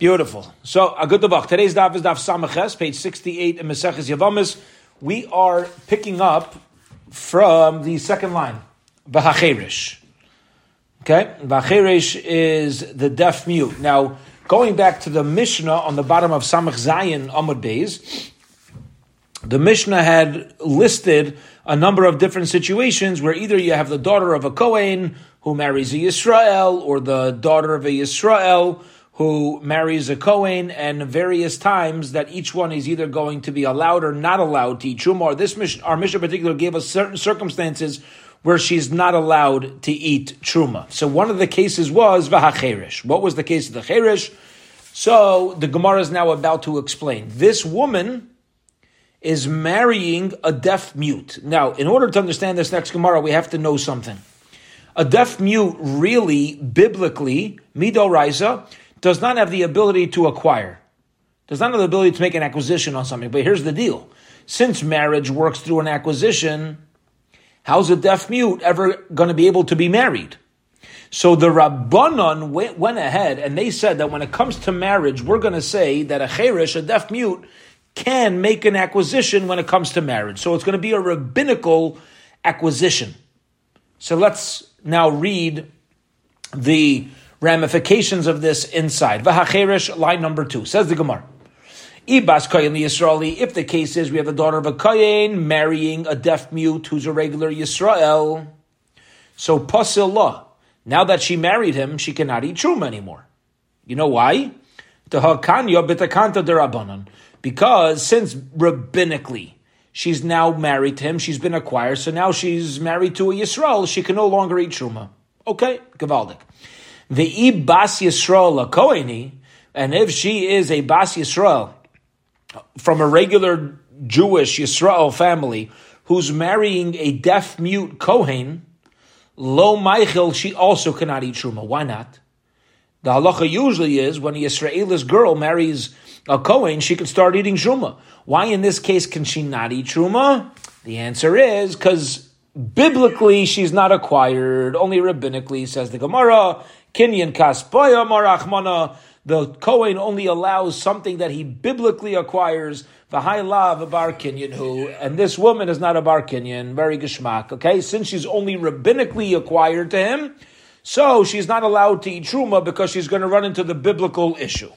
Beautiful. So, a good debach. Today's daf is daf Samaches, page 68 in Maseches Yevamos. We are picking up from the second line, V'hacheresh. Okay? V'hacheresh is the deaf mute. Now, going back to the Mishnah on the bottom of Samach Zayin Amud Beis, the Mishnah had listed a number of different situations where either you have the daughter of a Kohen who marries a Yisrael, or the daughter of a Yisrael who marries a Kohen, and various times that each one is either going to be allowed or not allowed to eat truma. Or this mission, our mission in particular gave us certain circumstances where she's not allowed to eat truma. So one of the cases was v'hacheresh. What was the case of the cheresh? So the Gemara is now about to explain. This woman is marrying a deaf mute. Now, in order to understand this next Gemara, we have to know something. A deaf mute really, biblically, midoraisa, does not have the ability to acquire, does not have the ability to make an acquisition on something. But here's the deal. Since marriage works through an acquisition, how's a deaf mute ever going to be able to be married? So the Rabbanon went ahead and they said that when it comes to marriage, we're going to say that a cheresh, a deaf mute, can make an acquisition when it comes to marriage. So it's going to be a rabbinical acquisition. So let's now read the ramifications of this inside. V'hacheresh, line number 2, says the Gemara. Ibas Koyin Yisraeli, if the case is we have a daughter of a Koyin marrying a deaf mute who's a regular Yisrael, so Pasillah, now that she married him, she cannot eat truma anymore. You know why? Tehakanya b'takanta derabanan. Because since rabbinically she's now married to him, she's been acquired, so now she's married to a Yisrael, she can no longer eat truma. Okay, Gavaldik. The Bas Yisrael a Koheni, and if she is a Bas Yisrael from a regular Jewish Yisrael family who's marrying a deaf mute Kohen, Lo Meichel, she also cannot eat truma. Why not? The halacha usually is when a Yisraelis girl marries a Kohen, she can start eating truma. Why in this case can she not eat truma? The answer is because biblically she's not acquired, only rabbinically, says the Gemara. Kinyan kaspoya marachmana, the Kohen only allows something that he biblically acquires. V'hai lav a bar kinyan hu, and this woman is not a bar kinyan, very geshmak. Okay, since she's only rabbinically acquired to him, so she's not allowed to eat truma because she's going to run into the biblical issue.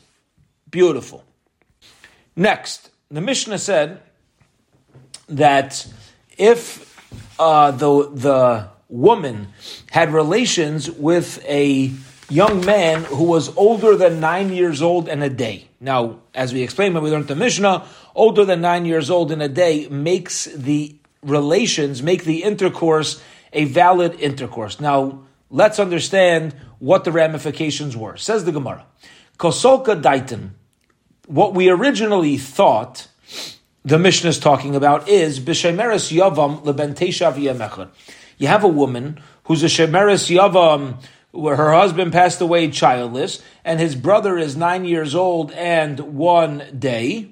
Beautiful. Next, the Mishnah said that if the woman had relations with a young man who was older than 9 years old and a day. Now, as we explained when we learned the Mishnah, older than 9 years old and a day makes the relations, make the intercourse a valid intercourse. Now, let's understand what the ramifications were. Says the Gemara, Kosolka Daitin, what we originally thought the Mishnah is talking about is b'shemeres yavam leben teishav yemechad. You have a woman who's a shemeres yavam, where her husband passed away childless, and his brother is 9 years old and 1 day,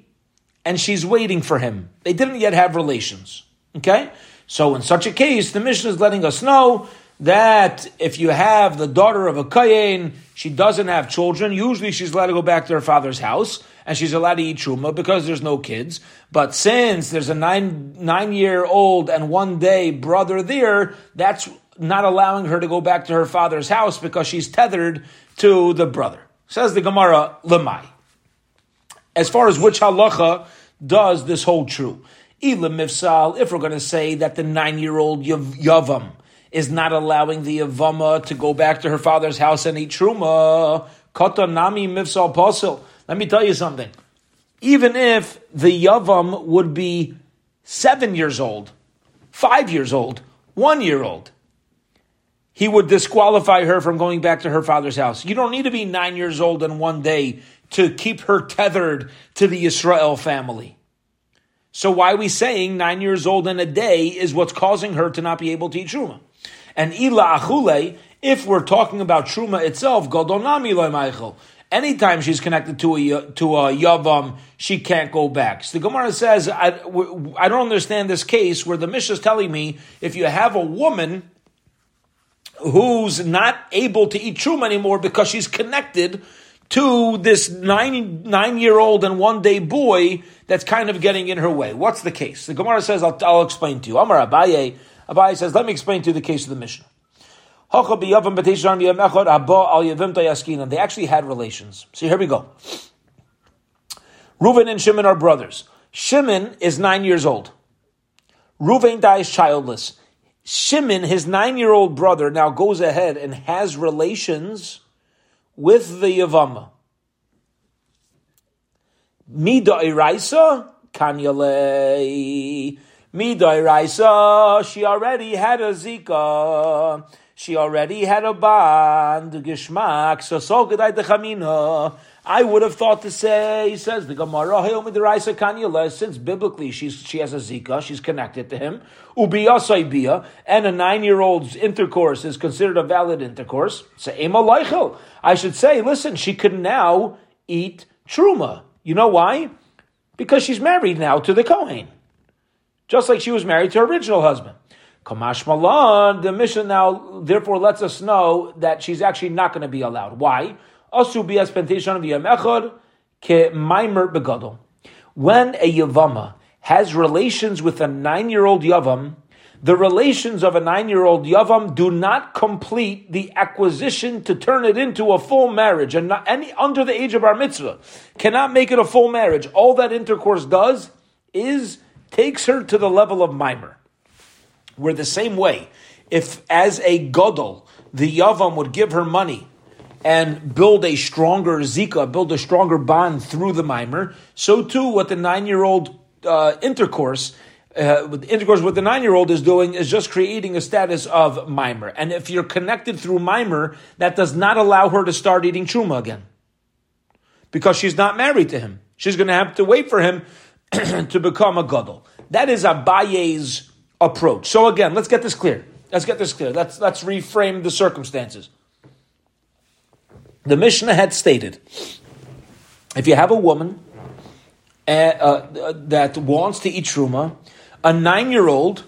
and she's waiting for him. They didn't yet have relations. Okay, so in such a case, the Mishnah is letting us know that if you have the daughter of a Kohen, she doesn't have children. Usually she's allowed to go back to her father's house and she's allowed to eat truma because there's no kids. But since there's a nine-year-old and 1 day brother there, that's not allowing her to go back to her father's house because she's tethered to the brother. Says the Gemara, Lemai. As far as which halacha does this hold true? Ilam Mifsal, if we're going to say that the 9-year-old Yavam is not allowing the Yavama to go back to her father's house and eat truma. Katanami mifsal pasul. Let me tell you something. Even if the Yavam would be 7 years old, 5 years old, 1 year old, he would disqualify her from going back to her father's house. You don't need to be 9 years old and 1 day to keep her tethered to the Yisrael family. So why are we saying 9 years old and a day is what's causing her to not be able to eat truma? And ila achule, if we're talking about truma itself, godonami lo meichel. Anytime she's connected to a yavam, she can't go back. So the Gemara says, I don't understand this case where the Mishnah is telling me if you have a woman who's not able to eat truma anymore because she's connected to this nine-year-old and one-day boy that's kind of getting in her way. What's the case? The Gemara says, I'll explain to you. Amar Abaye says, let me explain to you the case of the Mishnah. They actually had relations. So here we go. Reuven and Shimon are brothers. Shimon is 9 years old. Reuven dies childless. Shimon, his 9-year-old brother, now goes ahead and has relations with the Yavama. Midairaisa, Kanyalei. Midairaisa, she already had a Zika. She already had a bond, Gishmak, so Gedai Dechamina. I would have thought to say, he says the Gemara, Midoraisa Kanyala, since biblically she has a Zika, she's connected to him, Ubiya Saibia, and a 9-year-old's intercourse is considered a valid intercourse. I should say, listen, she can now eat Truma. You know why? Because she's married now to the Kohen, just like she was married to her original husband. Kamash Malan, the Mishnah now therefore lets us know that she's actually not going to be allowed. Why? When a Yavama has relations with a 9-year-old Yavam, the relations of a 9-year-old Yavam do not complete the acquisition to turn it into a full marriage. And any under the age of bar mitzvah cannot make it a full marriage. All that intercourse does is takes her to the level of Mimer. We're the same way. If as a Gadol, the Yavam would give her money and build a stronger Zika, build a stronger bond through the Mimer, so too what the 9-year-old intercourse with the 9-year-old is doing is just creating a status of Mimer. And if you're connected through Mimer, that does not allow her to start eating Truma again, because she's not married to him. She's going to have to wait for him to become a Gadol. That is Abaye's approach. So again, let's get this clear. Let's reframe the circumstances. The Mishnah had stated, if you have a woman that wants to eat Truma, a 9-year-old,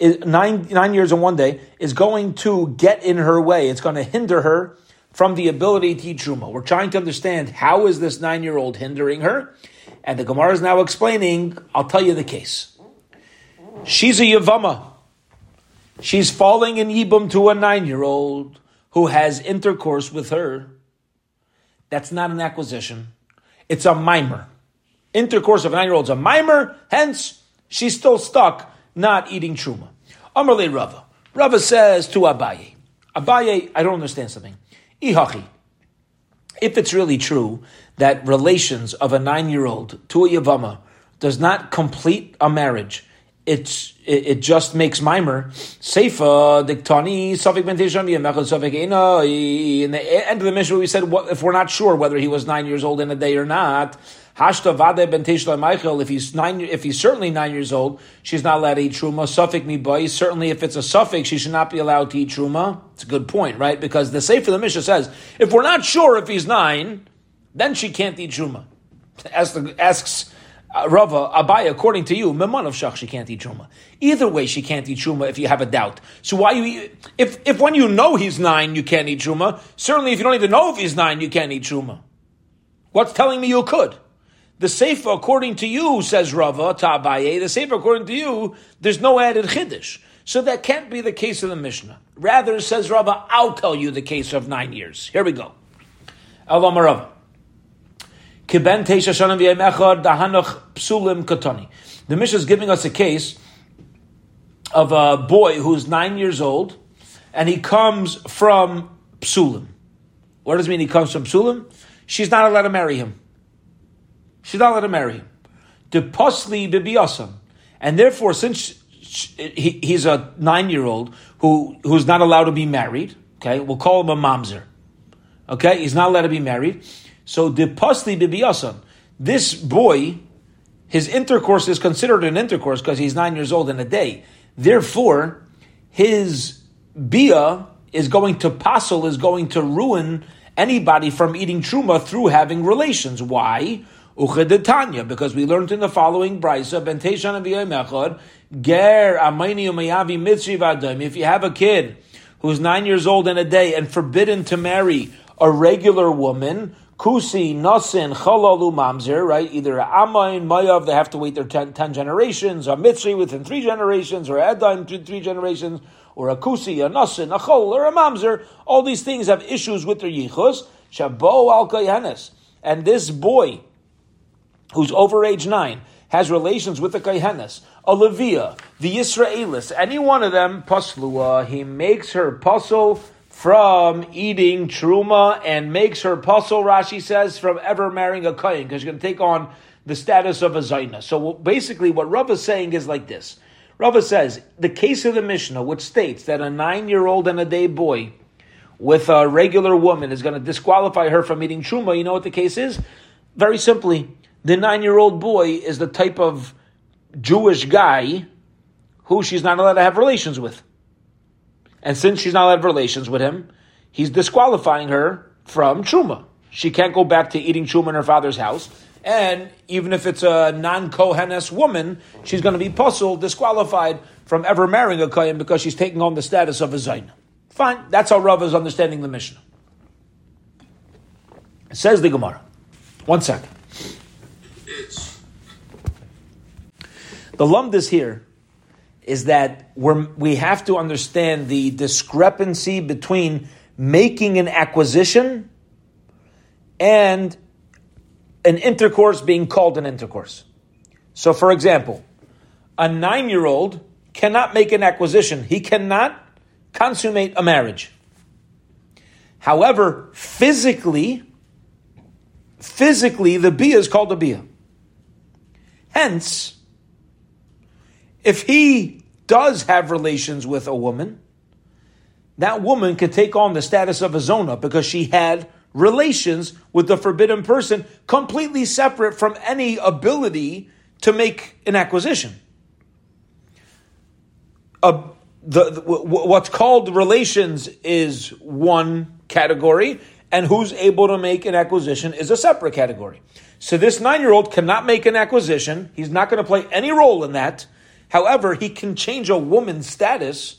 9 years and one day, is going to get in her way. It's going to hinder her from the ability to eat Truma. We're trying to understand, how is this 9-year-old hindering her? And the Gemara is now explaining, I'll tell you the case. She's a Yavama. She's falling in Yibum to a 9-year-old who has intercourse with her. That's not an acquisition. It's a mimer. Intercourse of a 9-year-old is a mimer, hence she's still stuck not eating Truma. Amar le Rava. Rava says to Abaye, I don't understand something. Ihachi. If it's really true that relations of a 9-year-old to a Yavama does not complete a marriage, It just makes mimer. Seifa diktani sofik mentisham yemechad sofik ena. In the end of the Mishnah, we said if we're not sure whether he was 9 years old in a day or not, hashta vade bentish leMichael. If he's certainly 9 years old, she's not allowed to eat truma. Sofik miboy. Certainly, if it's a sofik, she should not be allowed to eat truma. It's a good point, right? Because the Seifa of the Mishnah says if we're not sure if he's 9, then she can't eat truma. Asks Rava, Abaye, according to you, Meman of Shach, she can't eat Truma. Either way, she can't eat Truma if you have a doubt. So why you, if when you know he's 9, you can't eat Truma, certainly if you don't even know if he's 9, you can't eat Truma. What's telling me you could? The Seifa, according to you, says Rava, to Abaye, the Seifa, according to you, there's no added Chiddush. So that can't be the case of the Mishnah. Rather, says Rava, I'll tell you the case of 9 years. Here we go. Elam Rava. The Mishnah is giving us a case of a boy who's 9 years old, and he comes from Psulim. What does it mean he comes from Psulim? She's not allowed to marry him. And therefore, since he's a 9-year-old who's not allowed to be married, okay, we'll call him a mamzer. Okay, he's not allowed to be married. So, depasli bibiyasan, this boy, his intercourse is considered an intercourse because he's 9 years old in a day. Therefore, his bia is going to ruin anybody from eating truma through having relations. Why? Uchedetanya, because we learned in the following brisa, benteshan aviyay mechad, ger amayni umayavi mitzri vadim. If you have a kid who's 9 years old in a day and forbidden to marry a regular woman, Kusi, Nasin, Chalalu, Mamzer, right? Either Amayin, Mayav, they have to wait their 10 generations, a Mitzri within 3 generations, or Edaim 3 generations, or a Kusi, a Nasin, a Chol, or a Mamzer. All these things have issues with their Yichus. Shabo al Kayhanis. And this boy, who's over age 9, has relations with the Kayhanis, a Leviah, the Yisraelis, any one of them, Paslua, he makes her puzzle from eating Truma and makes her puzzle, Rashi says, from ever marrying a Kayin, because she's going to take on the status of a Zaina. So basically what Rav is saying is like this. Rav says, the case of the Mishnah, which states that a 9-year-old and a day boy with a regular woman is going to disqualify her from eating Truma, you know what the case is? Very simply, the 9-year-old boy is the type of Jewish guy who she's not allowed to have relations with. And since she's not allowed to have relations with him, he's disqualifying her from Truma. She can't go back to eating Truma in her father's house. And even if it's a non-Kohenes woman, she's going to be puzzled, disqualified from ever marrying a Kohen because she's taking on the status of a Zayin. Fine, that's how Rav is understanding the Mishnah. It says the Gemara. One second. The lumdus here is that we have to understand the discrepancy between making an acquisition and an intercourse being called an intercourse. So, for example, a 9-year-old cannot make an acquisition. He cannot consummate a marriage. However, physically, the bia is called a bia. Hence, if he does have relations with a woman, that woman could take on the status of a zona because she had relations with the forbidden person, completely separate from any ability to make an acquisition. What's called relations is one category, and who's able to make an acquisition is a separate category. So this 9-year-old cannot make an acquisition. He's not going to play any role in that. However, he can change a woman's status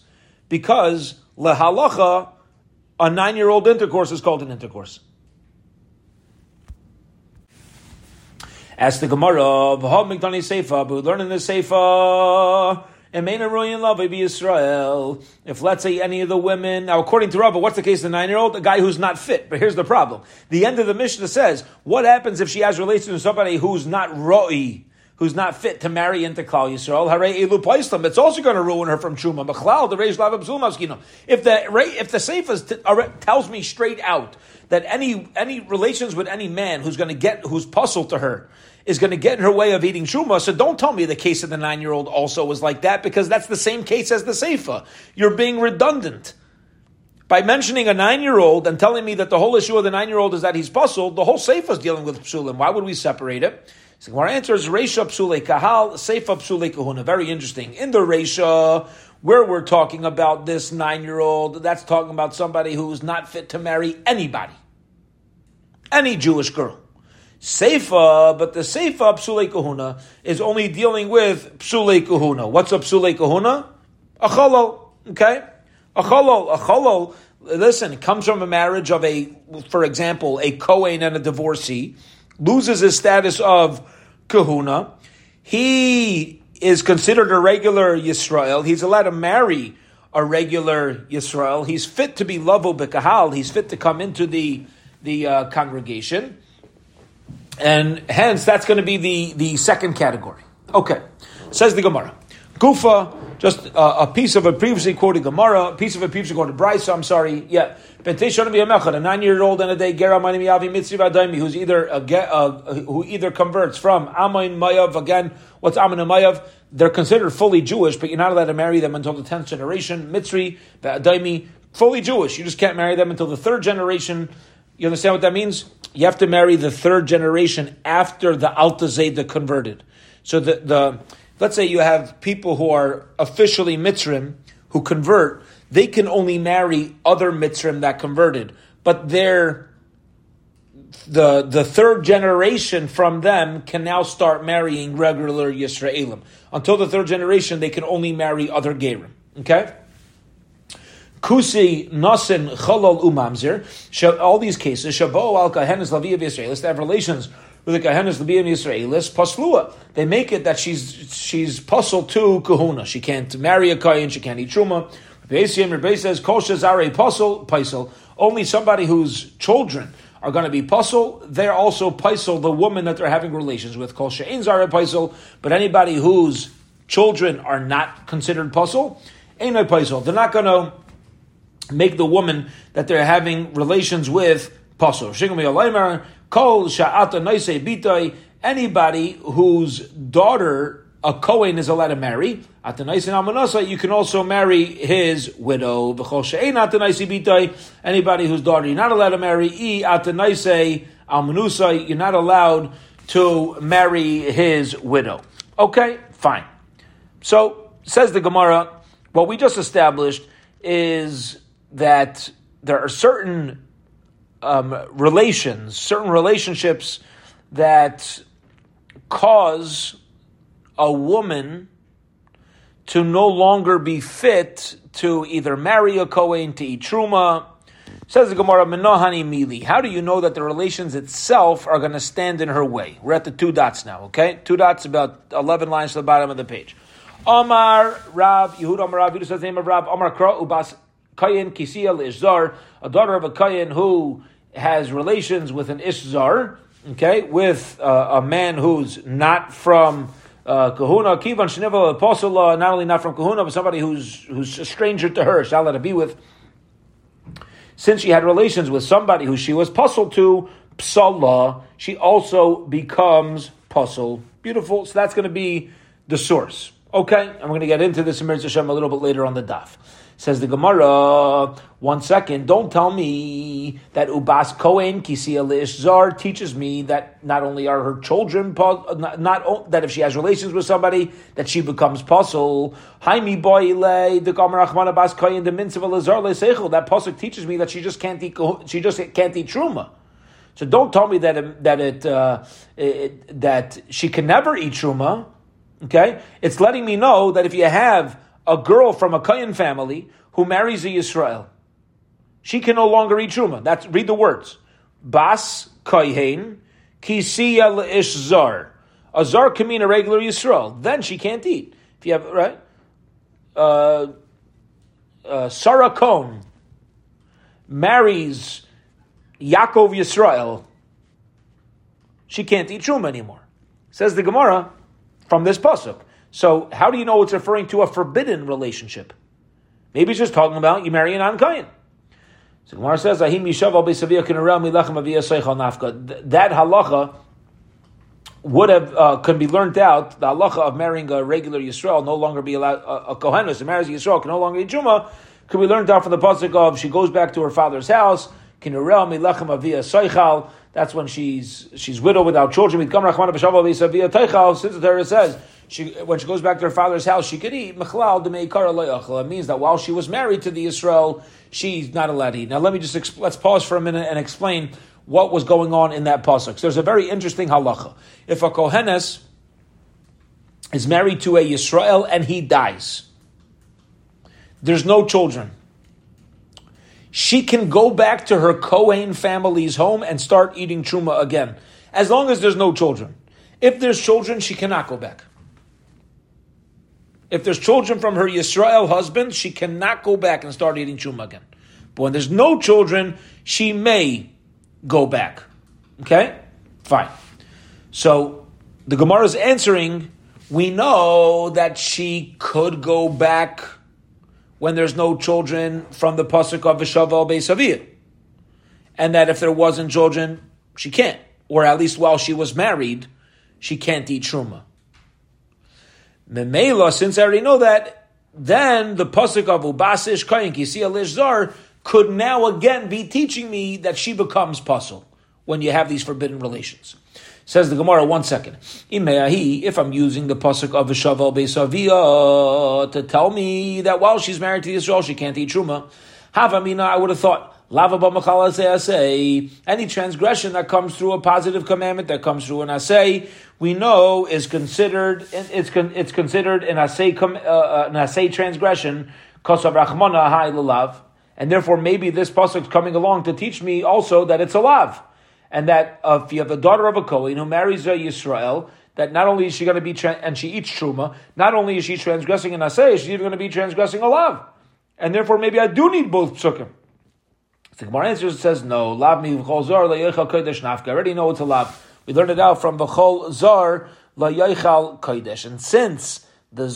because lehalacha, a 9-year-old intercourse is called an intercourse. Ask the Gemara, v'ha miktani seifa, but we learn in the seifa, emena royin lavi b'Yisrael. If let's say any of the women, now according to Rav, what's the case of the 9-year-old? A guy who's not fit. But here's the problem. The end of the Mishnah says, what happens if she has relations with somebody who's not ro'i, who's not fit to marry into Klal Yisrael, Harei Elu Paislam, it's also going to ruin her from Truma. Mechlal, the Reish Lav Abzulmaskino. If the Seifah tells me straight out that any relations with any man who's puzzled to her is going to get in her way of eating Truma, so don't tell me the case of the 9-year-old also was like that, because that's the same case as the Seifah. You're being redundant. By mentioning a 9-year-old and telling me that the whole issue of the 9-year-old is that he's puzzled, the whole Seifah is dealing with Psulim. Why would we separate it? So our answer is Reisha Psule Kahal, Seifa Psule Kahuna. Very interesting. In the Reisha, where we're talking about this 9-year-old, that's talking about somebody who's not fit to marry anybody. Any Jewish girl. Seifa, but the Seifa Psule Kahuna is only dealing with Psule Kahuna. What's a Psule Kahuna? A Cholol. Okay? A Cholol. A Cholol, listen, it comes from a marriage of for example, a Kohen and a divorcee. Loses his status of kahuna. He is considered a regular Yisrael. He's allowed to marry a regular Yisrael. He's fit to be lavo b'kahal. He's fit to come into the congregation. And hence, that's going to be the second category. Okay. Says the Gemara. Gufa, just a piece of a previously quoted Gemara, a piece of a previously quoted Brisa, I'm sorry, yeah. A 9-year-old and a day, who's who either converts from Amin Mayav, again, what's Amin and Mayav? They're considered fully Jewish, but you're not allowed to marry them until the 10th generation. Mitzri, Daimi, fully Jewish. You just can't marry them until the 3rd generation. You understand what that means? You have to marry the 3rd generation after the Alta Zayda converted. So let's say you have people who are officially Mitzrim, who convert, they can only marry other Mitzrim that converted. But the 3rd generation from them can now start marrying regular Yisraelim. Until the 3rd generation, they can only marry other Gerim. Okay? Kusi nasin chalal umamzir. All these cases shabo al kahenas laviyav Yisraelis. They have relations with the kahenas laviyav Yisraelis paslua. They make it that she's pasul to kahuna. She can't marry a kayin. She can't eat truma. Rebbe says kol shazarei pasul. Only somebody whose children are going to be pasul. They're also pasul. The woman that they're having relations with kol she'ein zarei pasul. But anybody whose children are not considered pasul, ain't no pasul. They're not going to make the woman that they're having relations with pasul. Anybody whose daughter a Kohen is allowed to marry, you can also marry his widow. Anybody whose daughter you're not allowed to marry, you're not allowed to marry his widow. Okay, fine. So, says the Gemara, what we just established is that there are certain relations, certain relationships that cause a woman to no longer be fit to either marry a Kohen, to eat Truma. Says the Gemara, Menohani Mili. How do you know that the relations itself are going to stand in her way? We're at the two dots now, okay? Two dots, about 11 lines to the bottom of the page. Omar Rav Yehud Omar Rav Yehud says the name of Rav Omar Kro Ubas Kayin Kisiel Ishzar, a daughter of a Kayin who has relations with an Ishzar, okay, with a man who's not from Kahuna. Kivan Shnivel Apostle, not only not from Kahuna, but somebody who's a stranger to her, shall let her be with. Since she had relations with somebody who she was puzzled to, Psala, she also becomes puzzled. Beautiful. So that's going to be the source. Okay, I'm going to get into this in Mirz Hashem a little bit later on the daf. Says the Gemara, 1 second, don't tell me that Ubas Kohen Kisiya Leishzar teaches me that not only are her children, not that if she has relations with somebody, that she becomes puzzle. Haimi Boile, the Gemara Achman Ubas Kohen, the Minz of Elazar Leisechel, that Pasuk teaches me that she just can't eat Truma. So don't tell me that she can never eat Truma. Okay, it's letting me know that if you have a girl from a Kayan family who marries a Yisrael, she can no longer eat Truma. Read the words. Bas Kayin Kisiya Leishzar. A Zar can mean a regular Yisrael. Then she can't eat. If you have, right? Sarah Kohn marries Yaakov Yisrael. She can't eat Truma anymore. Says the Gemara, from this pasuk. So how do you know it's referring to a forbidden relationship? Maybe it's just talking about you marry a non-Kayan. So Gemara says, that halacha could be learned out, the halacha of marrying a regular Yisrael, no longer be allowed, a Kohenus, who marries a Yisrael, can no longer eat Juma, could be learned out from the pasuk of, she goes back to her father's house, that's when she's widowed without children. Since the Torah says when she goes back to her father's house, she could eat. It means that while she was married to the Yisrael, she's not allowed to eat. Now let's pause for a minute and explain what was going on in that pasuk. So there's a very interesting halacha. If a kohenes is married to a Yisrael and he dies, there's no children. She can go back to her Kohen family's home and start eating Truma again, as long as there's no children. If there's children, she cannot go back. If there's children from her Yisrael husband, she cannot go back and start eating Truma again. But when there's no children, she may go back. Okay? Fine. So the Gemara is answering, we know that she could go back when there's no children from the pasuk of V'shaval Beisavir, and that if there wasn't children, she can't, or at least while she was married, she can't eat Truma. Memela, since I already know that, then the pasuk of Ubasish Kayin Kisiya Leishzar could now again be teaching me that she becomes puzzle when you have these forbidden relations. Says the Gemara, 1 second. If I'm using the pasuk of V'shaval Beisavia to tell me that while she's married to Yisrael, she can't eat Truma, Havamina, I would have thought, any transgression that comes through a positive commandment, that comes through an asay, we know is considered, it's considered an asay transgression, Kosav Rachmana Hai Lulav. And therefore, maybe this pasuk is coming along to teach me also that it's a lav. And that if you have a daughter of a Kohen who marries a Yisrael, that not only is she going to be, and she eats truma, not only is she transgressing an aseh, she's even going to be transgressing a lav. And therefore, maybe I do need both psukim. The Gemara answers and says, no, lav mivchol zar layichal kodesh nafka. I already know it's a lav. We learned it out from v'chol zar layichal kodesh. And since the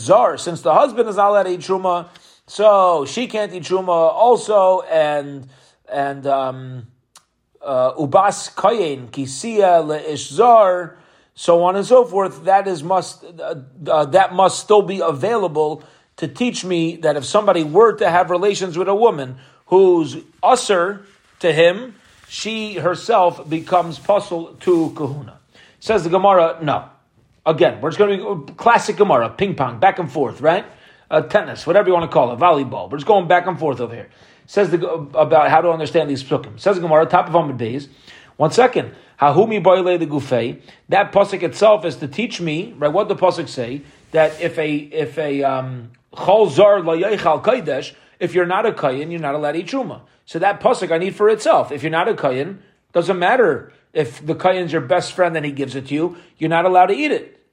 husband is not allowed to eat truma, so she can't eat truma also, and ubas kayin kisiya leishzar, so on and so forth. That must still be available to teach me that if somebody were to have relations with a woman who's usher to him, she herself becomes puzzle to kahuna. Says the Gemara, no. Again, we're just going to be classic Gemara, ping pong, back and forth, right? Tennis, whatever you want to call it, volleyball. We're just going back and forth over here. Says about how to understand these psukim. Says the Gemara, top of Amud Beis. 1 second. Hahumi boile the gufei. That pasuk itself is to teach me, right? What the pasuk say that if a chol zar layichal kodesh, if you're not a kayin, you're not allowed to eat truma. So that pasuk I need for itself. If you're not a kayin, doesn't matter if the kayin's your best friend and he gives it to you, you're not allowed to eat it.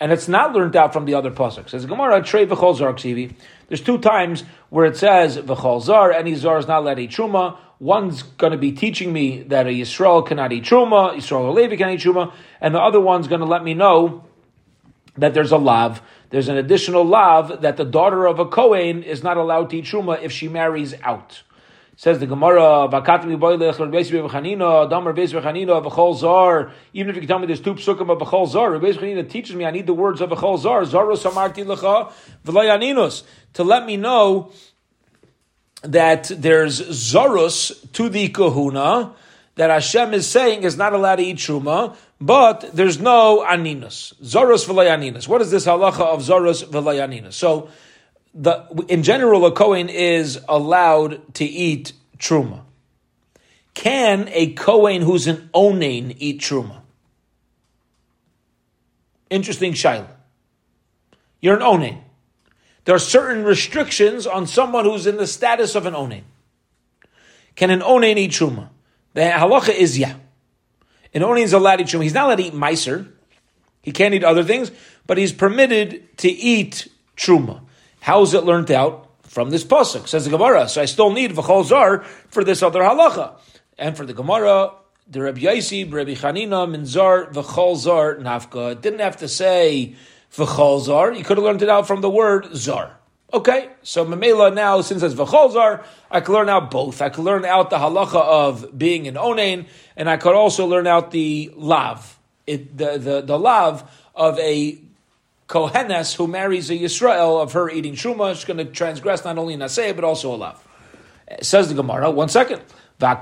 And it's not learned out from the other pasuk. Says Gemara, trei v'chol zar ksivi. There's 2 times where it says v'chol zar, any zar is not allowed to eat truma. One's going to be teaching me that a Yisrael cannot eat truma, Yisrael or Levi cannot eat truma, and the other one's going to let me know that there's a lav, there's an additional lav that the daughter of a Kohen is not allowed to eat truma if she marries out. Says the Gemara, even if you can tell me there's 2 psukim of B'chol Zar, Rabbi Chanina teaches me I need the words of B'chol Zar, Zaros Amarti Lecha V'layaninus, to let me know that there's Zaros to the Kahuna, that Hashem is saying is not allowed to eat Truma, but there's no Aninus. Zaros V'layaninus. What is this halacha of Zaros V'layaninus? So, in general, a Kohen is allowed to eat Truma. Can a Kohen who's an Onain eat Truma? Interesting shayla. You're an Onain. There are certain restrictions on someone who's in the status of an Onain. Can an Onain eat Truma? The halacha is yeah. An Onain is allowed to eat Truma. He's not allowed to eat Meiser. He can't eat other things, but he's permitted to eat Truma. How is it learnt out? From this pasuk, says the Gemara. So I still need v'chol zar for this other halacha. And for the Gemara, the Rabbi Yaisi, Rabbi Chanina, minzar, v'chol zar, nafka. It didn't have to say v'chol zar. You could have learned it out from the word zar. Okay, so Mamela now, since it's v'chol zar, I could learn out both. I could learn out the halacha of being an onain, and I could also learn out the lav. The lav of a Kohenes who marries a Yisrael of her eating truma, she's going to transgress not only an aseh but also a lav. Says the Gemara, 1 second. I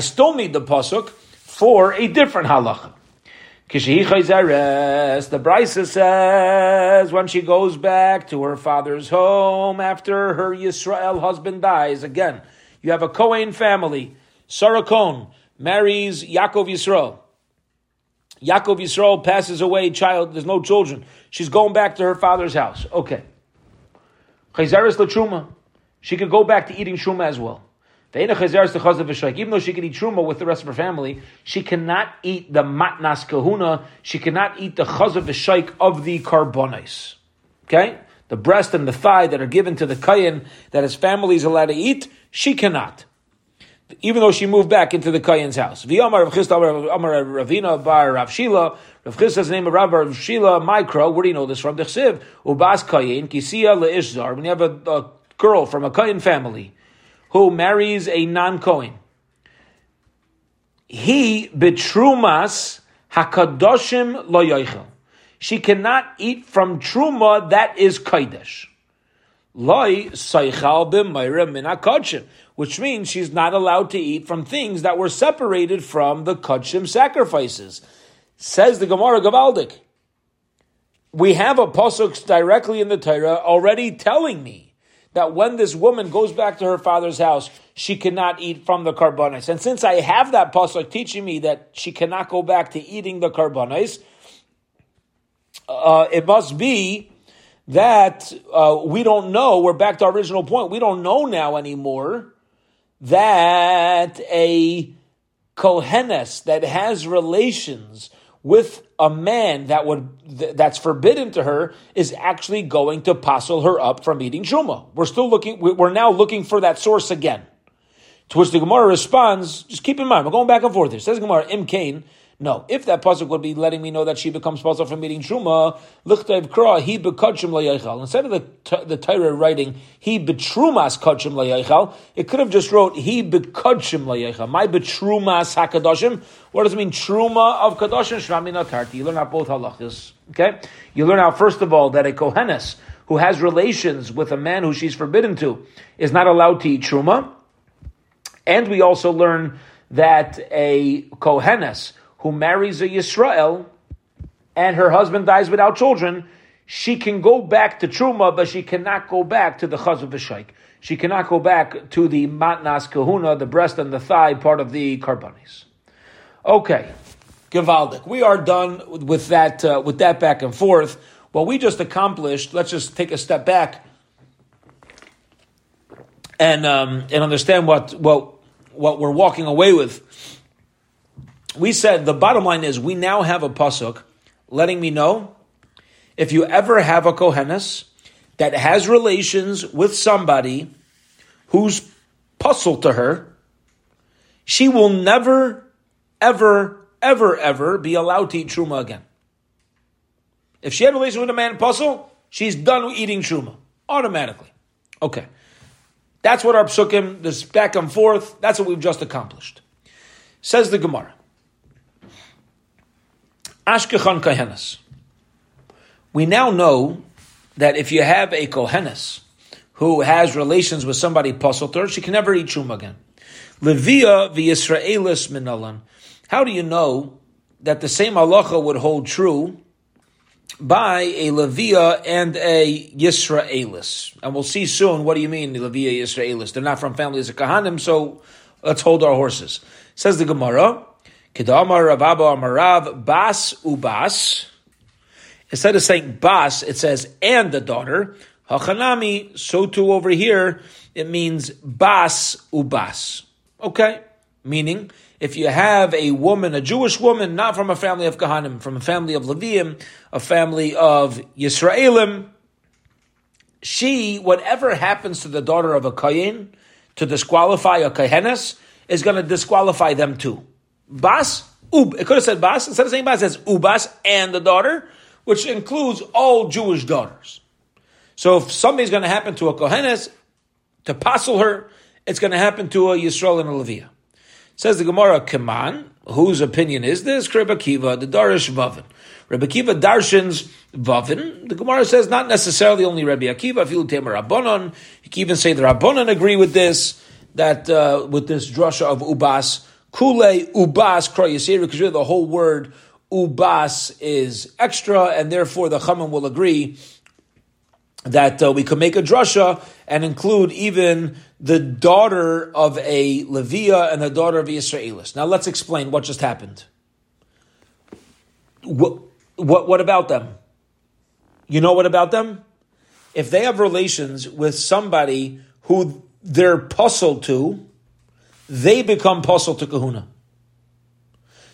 still need the pasuk for a different halacha. The Brisa says when she goes back to her father's home after her Yisrael husband dies. Again, you have a Kohen family. Sarah Kohn marries Yaakov Yisrael. Yaakov Yisrael passes away, child, there's no children. She's going back to her father's house. Okay. Chazeres l'truma. She could go back to eating truma as well. Even though she could eat truma with the rest of her family, she cannot eat the matnas kahuna. She cannot eat the chazav v'shaik of the karbonis. Okay? The breast and the thigh that are given to the kayin that his family is allowed to eat, she cannot. Even though she moved back into the Kayan's house. V'yomar Rav Chista Amar Ravina bar Rav Shila. Rav Chista's name of Rav Shila Mikro. Where do you know this from? Dechsev ubas Kayin kisiya leishzar. When you have a girl from a Kayan family who marries a non-Kohen, he betrumas hakadoshim loyoichel. She cannot eat from truma that is kodesh. Which means she's not allowed to eat from things that were separated from the Kodshim sacrifices. Says the Gemara Gavaldik. We have a pasuk directly in the Torah already telling me that when this woman goes back to her father's house, she cannot eat from the karbanos. And since I have that pasuk teaching me that she cannot go back to eating the karbanos, it must be that we don't know, we're back to our original point, we don't know now anymore that a kohenes that has relations with a man that's forbidden to her is actually going to passel her up from eating truma. We're now looking for that source again. To which the Gemara responds, just keep in mind, we're going back and forth here. Says Gemara, Im Kain, no. If that pasuk would be letting me know that she becomes possible from eating truma, lichtayv kra, he bekachim layachal. Instead of the Torah writing, he betrumas kachim layachal, it could have just wrote, he bekachim layachal. My betrumas hakadashim. What does it mean? Truma of kadashim shramina tarti. You learn out both halachas. Okay? You learn out, first of all, that a kohenes who has relations with a man who she's forbidden to is not allowed to eat truma. And we also learn that a kohenes who marries a Yisrael and her husband dies without children, she can go back to Truma, but she cannot go back to the Chaz v'Shaik. She cannot go back to the Matnas Kahuna, the breast and the thigh part of the Karbanis. Okay, Gevaldik. We are done with that back and forth. What we just accomplished, let's just take a step back and understand what we're walking away with. We said the bottom line is we now have a pasuk letting me know if you ever have a kohenes that has relations with somebody who's puzzle to her, she will never, ever, ever, ever be allowed to eat truma again. If she had a relation with a man puzzle, she's done eating truma automatically. Okay, that's what our psukim, this back and forth, that's what we've just accomplished. Says the Gemara. Ashkechan kohenes. We now know that if you have a kohenes who has relations with somebody puzzled her, she can never eat truma again. Levia v'Yisraelis minalan. How do you know that the same halacha would hold true by a levia and a Yisraelis? And we'll see soon, what do you mean, levia Yisraelis? They're not from families of kahanim, so let's hold our horses. Says the Gemara, Kedamar Rav Abba Amarav Bas Ubas. Instead of saying Bas, it says and the daughter. Hachanami, so too over here, it means Bas Ubas. Okay? Meaning, if you have a woman, a Jewish woman, not from a family of Kahanim, from a family of Leviim, a family of Yisraelim, she, whatever happens to the daughter of a Kayin, to disqualify a Kahenes, is going to disqualify them too. Bas, ub. It could have said Bas. Instead of saying Bas, it says Ubas and the daughter, which includes all Jewish daughters. So if something's going to happen to a Kohenes, to passel her, it's going to happen to a Yisrael and a Leviah. Says the Gemara, Keman, whose opinion is this? Rebbe Akiva, the Darish Vavin. Rebbe Akiva darshins Vavin. The Gemara says not necessarily only Rebbe Akiva, Filu Temer Rabbanon. You can even say the Rabbanon agree with this, that with this drasha of Ubas, Kule Ubas Kra Yisera, because really the whole word Ubas is extra, and therefore the Chachamim will agree that we could make a drasha and include even the daughter of a Leviah and the daughter of Yisraelis. Now let's explain what just happened. What about them? You know what about them? If they have relations with somebody who they're puzzled to, they become puzzled to kahuna.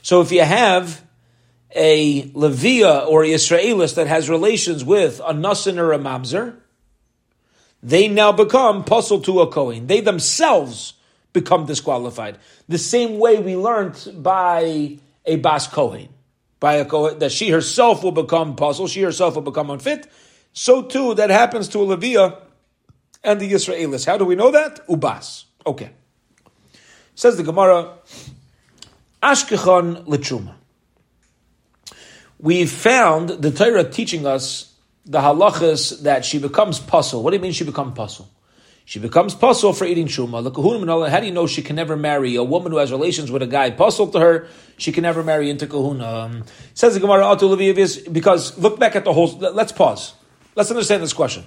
So if you have a Leviah or Yisraelis that has relations with a Nasin or a Mamzer, they now become puzzled to a Kohen. They themselves become disqualified. The same way we learned by a Bas Kohen, that she herself will become puzzled, she herself will become unfit. So too, that happens to a Leviah and the Yisraelis. How do we know that? Ubas. Okay. Says the Gemara, Ashkechon l'Truma. We found the Torah teaching us the halachas that she becomes puzzle. What do you mean she becomes puzzle? She becomes puzzle for eating truma. How do you know she can never marry a woman who has relations with a guy puzzle to her? She can never marry into kahuna. Says the Gemara, because look back at the whole, let's pause. Let's understand this question.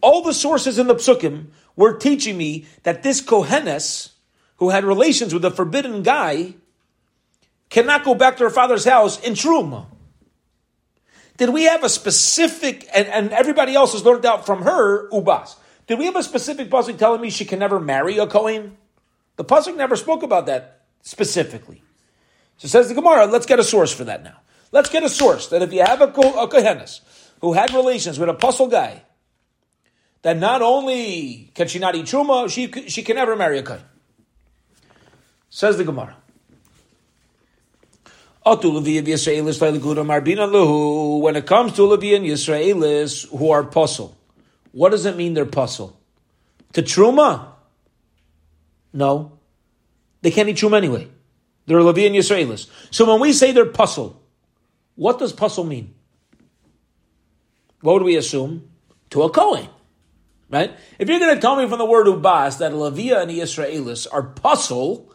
All the sources in the psukim were teaching me that this kohenes, who had relations with a forbidden guy, cannot go back to her father's house in truma. Did we have a specific, and everybody else has learned out from her, ubas. Did we have a specific pasuk telling me she can never marry a Kohen? The pasuk never spoke about that specifically. So says the Gemara, let's get a source for that now. Let's get a source that if you have a Kohenis who had relations with a puzzle guy, that not only can she not eat truma, she can never marry a Kohen. Says the Gemara. When it comes to Levi and Yisraelis who are puzzle, what does it mean they're puzzle? To truma? No. They can't eat truma anyway. They're Levi and Yisraelis. So when we say they're puzzle, what does puzzle mean? What would we assume? To a Kohen, right? If you're going to tell me from the word ubas that Levi and Yisraelis are puzzle,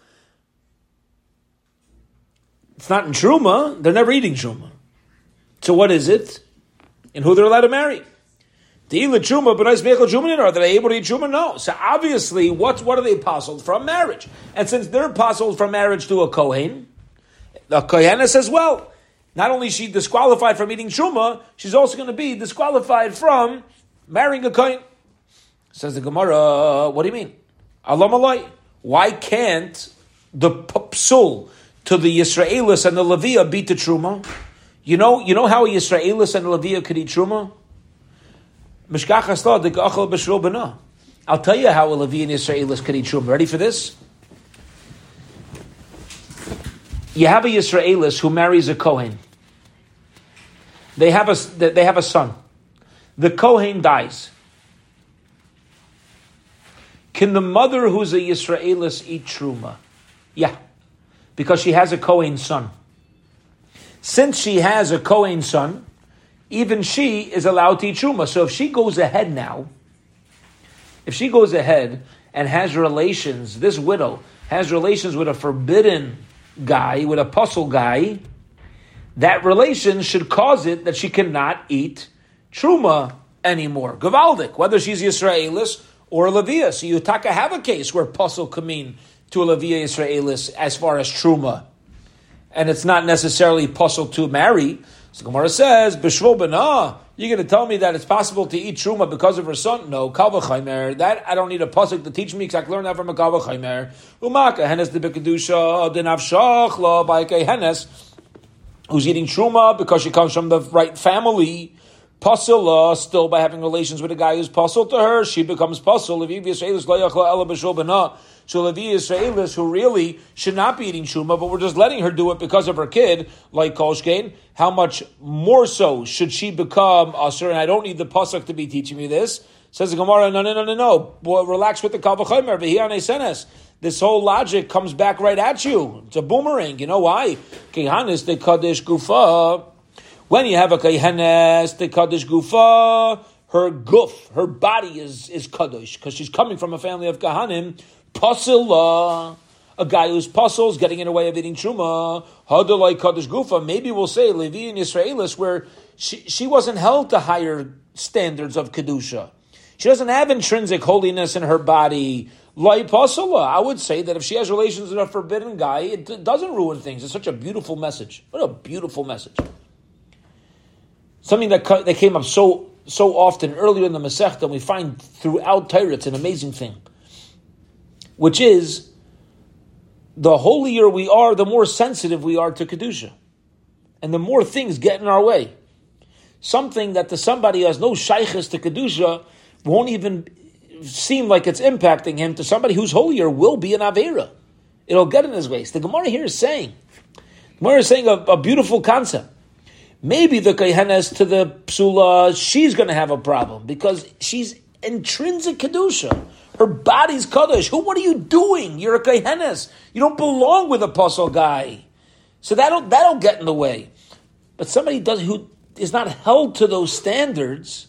it's not in truma. They're never eating truma. So what is it? And who they're allowed to marry? Are they able to eat truma? No. So obviously, what are they apostled from? Marriage. And since they're apostled from marriage to a Kohen, the Kohenis as well, not only is she disqualified from eating truma, she's also going to be disqualified from marrying a Kohen. Says the Gemara, what do you mean? Alam alai. Why can't the psul to the Yisraelis and the Leviah beat the truma? You know how a Yisraelis and a Leviah could eat truma? I'll tell you how a Levi and Yisraelis could eat truma. Ready for this? You have a Yisraelis who marries a Kohen. They have a son. The Kohen dies. Can the mother who's a Yisraelis eat truma? Yeah. Because she has a Kohen son. Since she has a Kohen son, even she is allowed to eat truma. So if she goes ahead now, and has relations, this widow has relations with a forbidden guy, with a puzzle guy, that relation should cause it that she cannot eat truma anymore. Gavaldik, whether she's Yisraelis or a Leviah. So you taka have a case where puzzle can mean to a Leviah Yisraelis as far as truma. And it's not necessarily puzzle to marry. So Gemara says, B'shvul B'nah, you're going to tell me that it's possible to eat truma because of her son? No, Kal v'chaymer. That I don't need a pasuk to teach me because I can learn that from a Kal v'chaymer. Umaka henes de b'kedusha denav shachla by henes, who's eating truma because she comes from the right family. Pasula, still by having relations with a guy who's puzzled to her, she becomes puzzled. Levi Yisraelis loyachla ela b'shvul B'nah. So Levi Yisraelis, who really should not be eating truma, but we're just letting her do it because of her kid, like Kolshkein, how much more so should she become Asher? And I don't need the pasuk to be teaching me this. Says the Gemara, no. Well, relax with the Kal v'chaymer, v'hiyanei senes. This whole logic comes back right at you. It's a boomerang. You know why? Kehanis de kadesh gufa. When you have a kehanis de kadesh gufa, her guf, her body is kadosh, because she's coming from a family of kahanim. Pasila, a guy who's puzzles, getting in the way of eating truma. Hadalai kadosh gufa. Maybe we'll say Levi and Yisraelis, where she wasn't held to higher standards of kedusha. She doesn't have intrinsic holiness in her body. Lai pasila. I would say that if she has relations with a forbidden guy, it doesn't ruin things. It's such a beautiful message. What a beautiful message! Something that came up so often earlier in the Masechta, and we find throughout Torah. It's an amazing thing. Which is, the holier we are, the more sensitive we are to Kedusha. And the more things get in our way. Something that to somebody who has no shaykhus to Kedusha won't even seem like it's impacting him. To somebody who's holier will be an Aveira. It'll get in his way. So the Gemara here is saying, a beautiful concept. Maybe the Kehenes to the Psula, she's going to have a problem because she's intrinsic Kedusha. Her body's kadosh. What are you doing? You're a kehenes. You don't belong with a puzzle guy. So that'll get in the way. But somebody who is not held to those standards,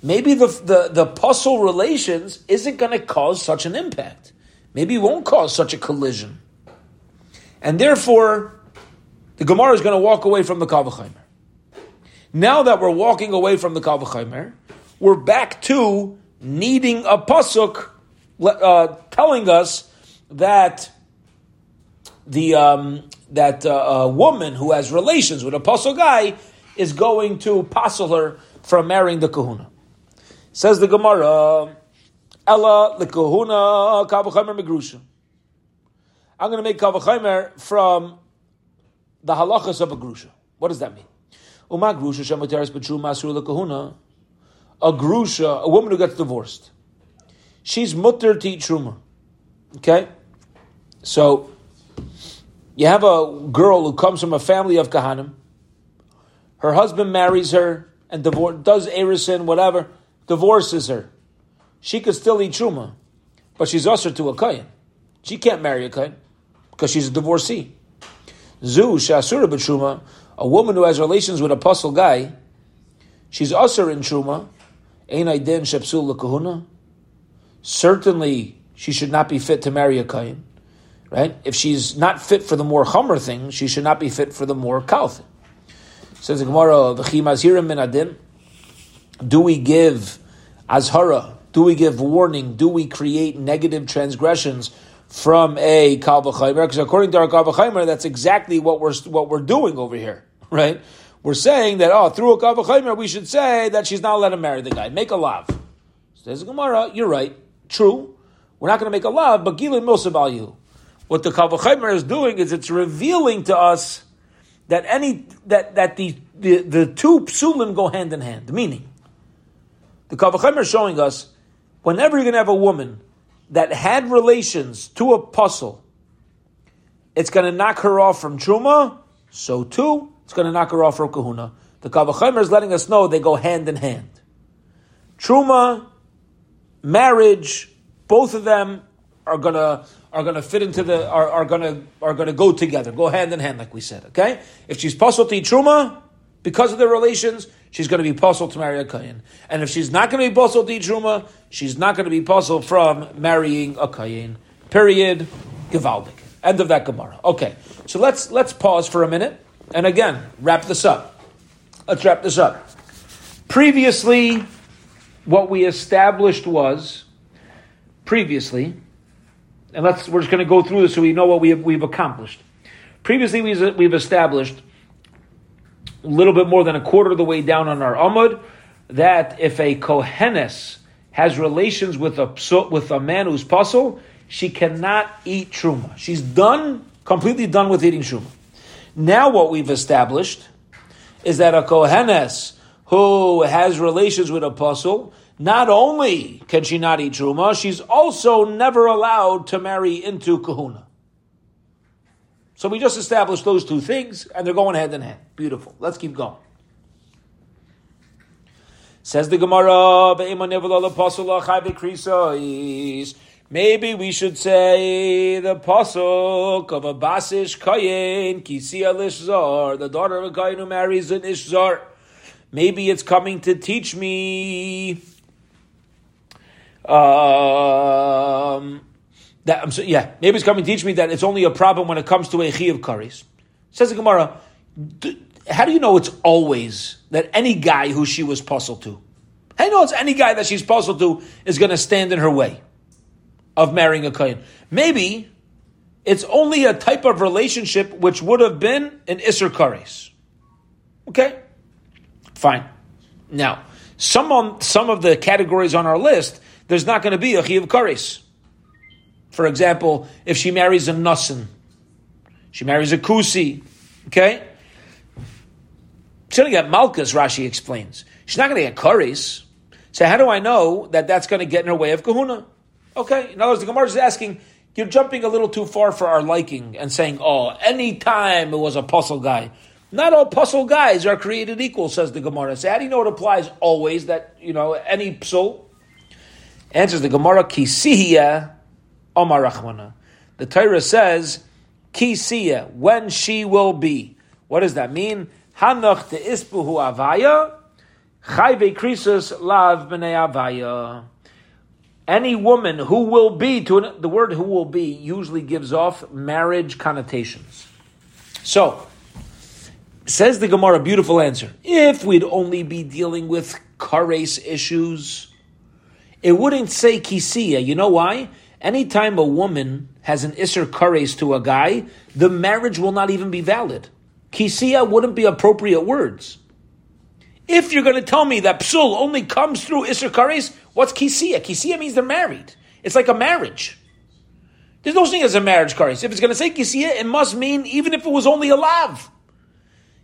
maybe the puzzle relations isn't going to cause such an impact. Maybe it won't cause such a collision. And therefore, the Gemara is going to walk away from the Kal v'chaymer. Now that we're walking away from the Kal v'chaymer, we're back to needing a pasuk telling us that a woman who has relations with a puzzle guy is going to passel her from marrying the kahuna. Says the Gemara, Ella the kahuna kavachomer megrusha. I'm going to make kavachomer from the halachas of a grusha. What does that mean? Uma grusha shemateres b'tshuma asur le kahuna. A grusha, a woman who gets divorced, she's mutter to eat truma. Okay, so you have a girl who comes from a family of kahanim. Her husband marries her and does erisin, whatever, divorces her. She could still eat truma, but she's usher to a kayin. She can't marry a kayin because she's a divorcee. Zu shasura b'truma, a woman who has relations with a puzzle guy, she's usher in truma. Certainly, she should not be fit to marry a kayin, right? If she's not fit for the more chomer thing, she should not be fit for the more kal thing. Says the Gemara, "V'chi mazhirim min adin." Do we give azhara? Do we give warning? Do we create negative transgressions from a kal v'chaymer? Because according to our kal v'chaymer, that's exactly what we're doing over here, right? We're saying that through a kal v'chaymer, we should say that she's not allowed to marry the guy. Make a lav. Says the Gemara, you're right. True. We're not going to make a lav, but gilui milsa value. What the kal v'chaymer is doing is it's revealing to us that the two psulim go hand in hand. Meaning, the kal v'chaymer is showing us whenever you're going to have a woman that had relations to a puzzle, it's going to knock her off from truma. So too, it's going to knock her off from kahuna. The kal v'chaymer is letting us know they go hand in hand. Truma, marriage, both of them are gonna fit into the are gonna go together, go hand in hand, like we said. Okay, if she's puzzled to eat truma because of their relations, she's going to be puzzled to marry a kayin, and if she's not going to be puzzled to eat truma, she's not going to be puzzled from marrying a kayin. Period. Gevaldik. End of that Gemara. Okay, so let's pause for a minute and again wrap this up. Let's wrap this up. Previously, what we established was and we're just going to go through this so we know what we've accomplished. Previously, we've established a little bit more than a quarter of the way down on our Amud that if a kohenes has relations with a man who's pasul, she cannot eat truma. She's completely done with eating truma. Now, what we've established is that a kohenes who has relations with a pasul, not only can she not eat truma, she's also never allowed to marry into kahuna. So we just established those two things, and they're going hand in hand. Beautiful. Let's keep going. Says the Gemara, maybe we should say the pasuk of a basish kayin, kisi al ishzar, the daughter of a kayin who marries an ishzar. Maybe it's coming to teach me maybe it's coming to teach me that it's only a problem when it comes to a chiyuv karis. Says the Gemara, how do you know it's always that any guy who she was puzzled to? How do you know it's any guy that she's puzzled to is going to stand in her way of marrying a kohen? Maybe it's only a type of relationship which would have been an iser karis. Okay? Fine. Now, some of the categories on our list, there's not going to be a chiyuv karis. For example, if she marries a nasan, she marries a kusi, okay? She's going to get malchus, Rashi explains. She's not going to get karis. So how do I know that that's going to get in her way of kahuna? Okay, in other words, the Gemara is asking, you're jumping a little too far for our liking and saying, any time it was a puzzle guy. Not all puzzle guys are created equal, says the Gemara. So how do you know it applies always that, any psul? Answers the Gemara, Kisiya Amar Rachmana. The Torah says, Kisiya, when she will be. What does that mean? Hanach te ispuhu avaya, chayve krisus lav b'nei avaya. Any woman who will be, the word who will be usually gives off marriage connotations. So, says the Gemara, beautiful answer. If we'd only be dealing with kares issues, it wouldn't say kisiya. You know why? Anytime a woman has an iser kares to a guy, the marriage will not even be valid. Kisiya wouldn't be appropriate words. If you're going to tell me that psul only comes through Isser Kares, what's Kisiya? Kisiya means they're married. It's like a marriage. There's no thing as a marriage kares. If it's going to say Kisiya, it must mean even if it was only a lav.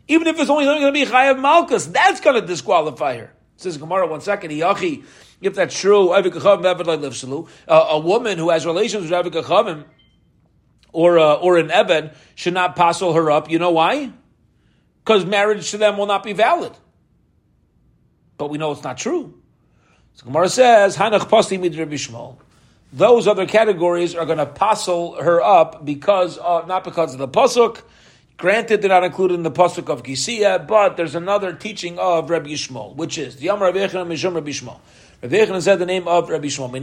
Even if it's only going to be Chayav Malkus, that's going to disqualify her. Says Gemara, 1 second, Iyachi, if that's true, a woman who has relations with Avik Achavim or an Eben should not passel her up. You know why? Because marriage to them will not be valid. But we know it's not true. So Gemara says, Hanach Pasi Mid Rabbi Shmuel. Those other categories are going to passel her up because not because of the pasuk. Granted, they're not included in the pasuk of Kisiya, but there's another teaching of Rabbi Yishmael, which is the Amar Rabbi Yechanan Mishum Rabbi Yishmael. Rabbi Yechanan said the name of Rabbi Yishmael.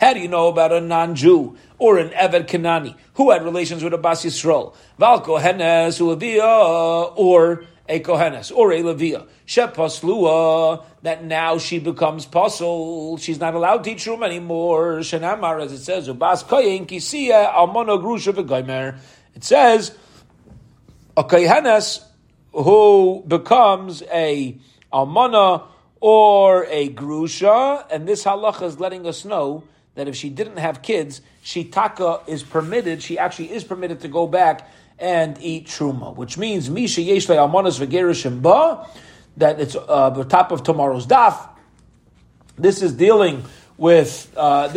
How do you know about a non-Jew or an Eved Kenani who had relations with a Bas Yisrael? Val Kohenes Ulevia, or a Kohenes or a Levia Shepaslua, that now she becomes pasul. She's not allowed to eat shrum anymore. Shenamar, as it says, Ubas Koyin Kisiya Almono Grusha V'Goymer. It says a Kohenes who becomes a Almona or a Grusha, and this halacha is letting us know that if she didn't have kids, she taka is permitted. She actually is permitted to go back and eat truma, which means Misha Yeshle Almanas V'Gerishim Ba, that it's the top of tomorrow's daf. This is dealing with a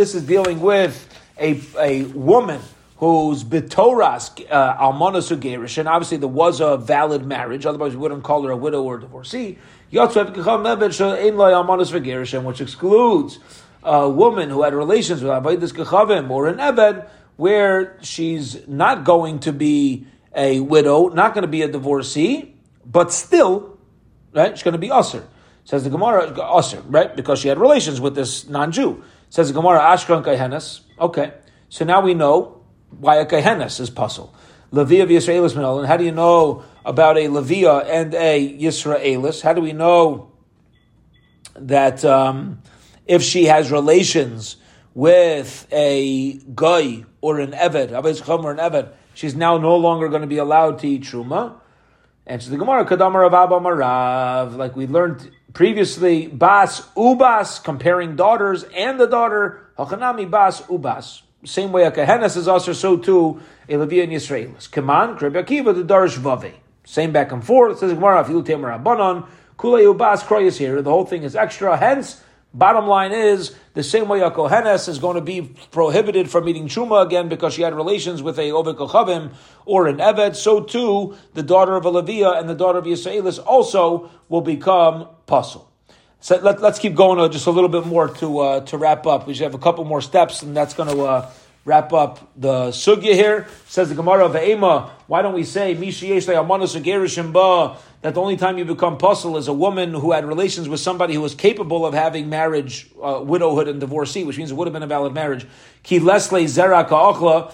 woman whose betoras Almanas V'Gerishim, and obviously there was a valid marriage, otherwise we wouldn't call her a widow or a divorcee. Yotzev Kacham Mebed She'ein Lo Almanas V'Gerishim, which excludes a woman who had relations with Avodas Kachavim or an Ebed, where she's not going to be a widow, not going to be a divorcee, but still, right? She's going to be usher. Says the Gemara, usher, right? Because she had relations with this non-Jew. Says the Gemara, Ashkan Kaihenes. Okay, so now we know why a Kaihenes is puzzle. Levia v'Yisraelis Menolan. How do you know about a Levia and a Yisraelis? How do we know that if she has relations with a Goy or an Eved, she's now no longer going to be allowed to eat Truma? And so the Gemara, Kadamar Rav Abba Marav, like we learned previously, Bas Ubas, comparing daughters and the daughter, Hachanami Bas Ubas. Same way a Kehenes is also, so too a Levi and Yisraelis. Keman, Kreb Yakiva, the Darish Vave. Same back and forth. Says Gemara, Afilu Temer Abanon, Kulei Ubas, Kroyis here. The whole thing is extra, hence, bottom line is, the same way a Kohenes is going to be prohibited from eating Truma again because she had relations with a Ovik Achavim or an Eved, so too, the daughter of a Levia and the daughter of Yisraelis also will become Pasul. So let's keep going just a little bit more to wrap up. We should have a couple more steps, and that's going to wrap up the Sugya here. Says the Gemara of Ema, why don't we say, that the only time you become pasul is a woman who had relations with somebody who was capable of having marriage, widowhood, and divorcee, which means it would have been a valid marriage. Ki lesle zera ka'ochla,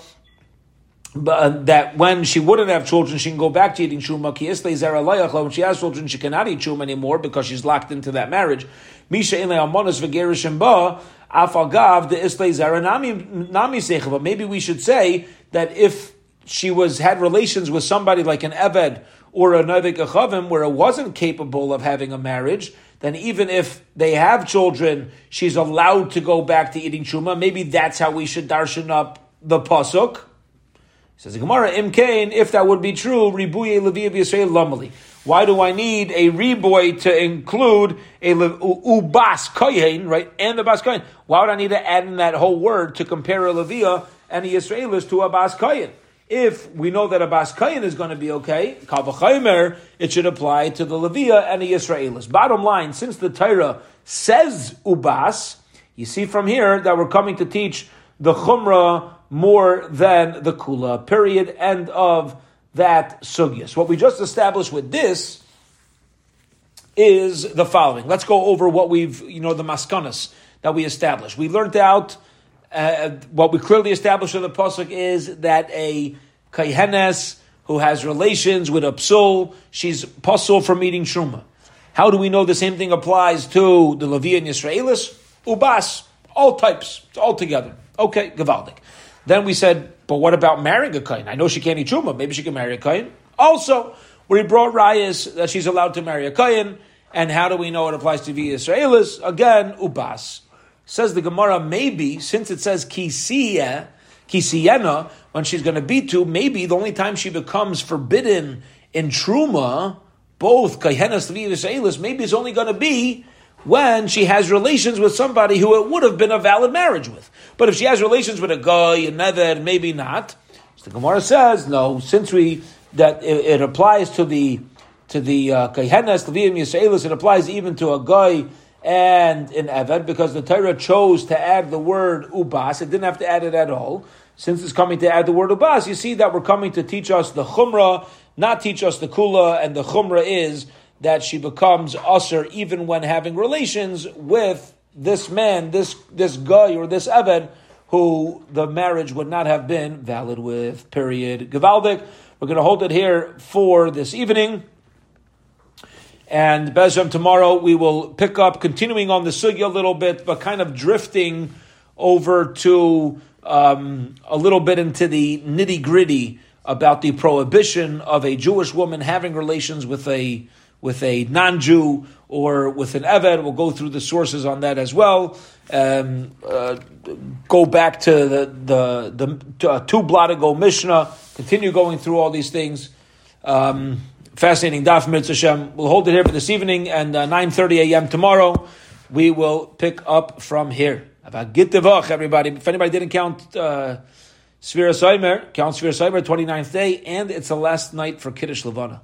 that when she wouldn't have children, she can go back to eating truma. Ki isle zera layachla, when she has children, she cannot eat truma anymore because she's locked into that marriage. Misha inle almanas v'gerishim ba, afagav de isle zera nami seicha. But maybe we should say that if she had relations with somebody like an Eved or a Nevik Achavim where it wasn't capable of having a marriage, then even if they have children, she's allowed to go back to eating Truma. Maybe that's how we should darshan up the Pasuk. Says the Gemara, Im Kain, if that would be true, Ribuye Levi of Yisrael Lamali. Why do I need a Ribuy to include a Ubas Koyen, right? And the Bas Koyen. Why would I need to add in that whole word to compare a Levia and a Yisraelis to a Bas Koyen? If we know that a Bas Kohen is going to be okay, Kavachimer, it should apply to the Levia and the Yisraelis. Bottom line, since the Torah says Ubas, you see from here that we're coming to teach the Chumrah more than the Kula. Period. End of that Sugya. So what we just established with this is the following. Let's go over what we've, the Maskanas that we established. We learned out what we clearly established in the pasuk is that a Kohenes who has relations with a psul, she's pasul from eating truma. How do we know the same thing applies to the Levi and Yisraelis? Ubas, all types, all together. Okay, Gavaldik. Then we said, but what about marrying a Kohen? I know she can't eat truma. Maybe she can marry a Kohen. Also, where he brought rayas that she's allowed to marry a Kayin. And how do we know it applies to V'Yisraelis? Again, Ubas. Says the Gemara, maybe, since it says Kisiyena, when she's going to be two, maybe the only time she becomes forbidden in Truma, both Kayenas and V'Yisraelis, maybe it's only going to be when she has relations with somebody who it would have been a valid marriage with. But if she has relations with a guy, a never, maybe not. So the Gemara says, no, since it applies to the Kahenas, Levim, Yisraelis, it applies even to a Goy and an Eved, because the Torah chose to add the word Ubas. It didn't have to add it at all. Since it's coming to add the word Ubas, you see that we're coming to teach us the Chumrah, not teach us the Kula, and the Chumrah is that she becomes Usher even when having relations with this man, this Goy or this Eved, who the marriage would not have been valid with, period. Gevaldik, we're going to hold it here for this evening. And Bezhem, tomorrow we will pick up, continuing on the sugya a little bit, but kind of drifting over to a little bit into the nitty-gritty about the prohibition of a Jewish woman having relations with a non-Jew or with an Eved. We'll go through the sources on that as well. Go back to the two blot ago Mishnah, continue going through all these things. Fascinating daf, Mitzvah Shem. We'll hold it here for this evening, and 9:30 a.m. tomorrow, we will pick up from here. Have a good tevach, everybody. If anybody didn't count Sfira Soimer, count Sfira Soimer, 29th day, and it's the last night for Kiddush Levana.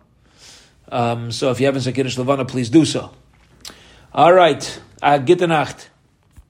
So if you haven't said Kiddush Levana, please do so. All right. Gute Nacht.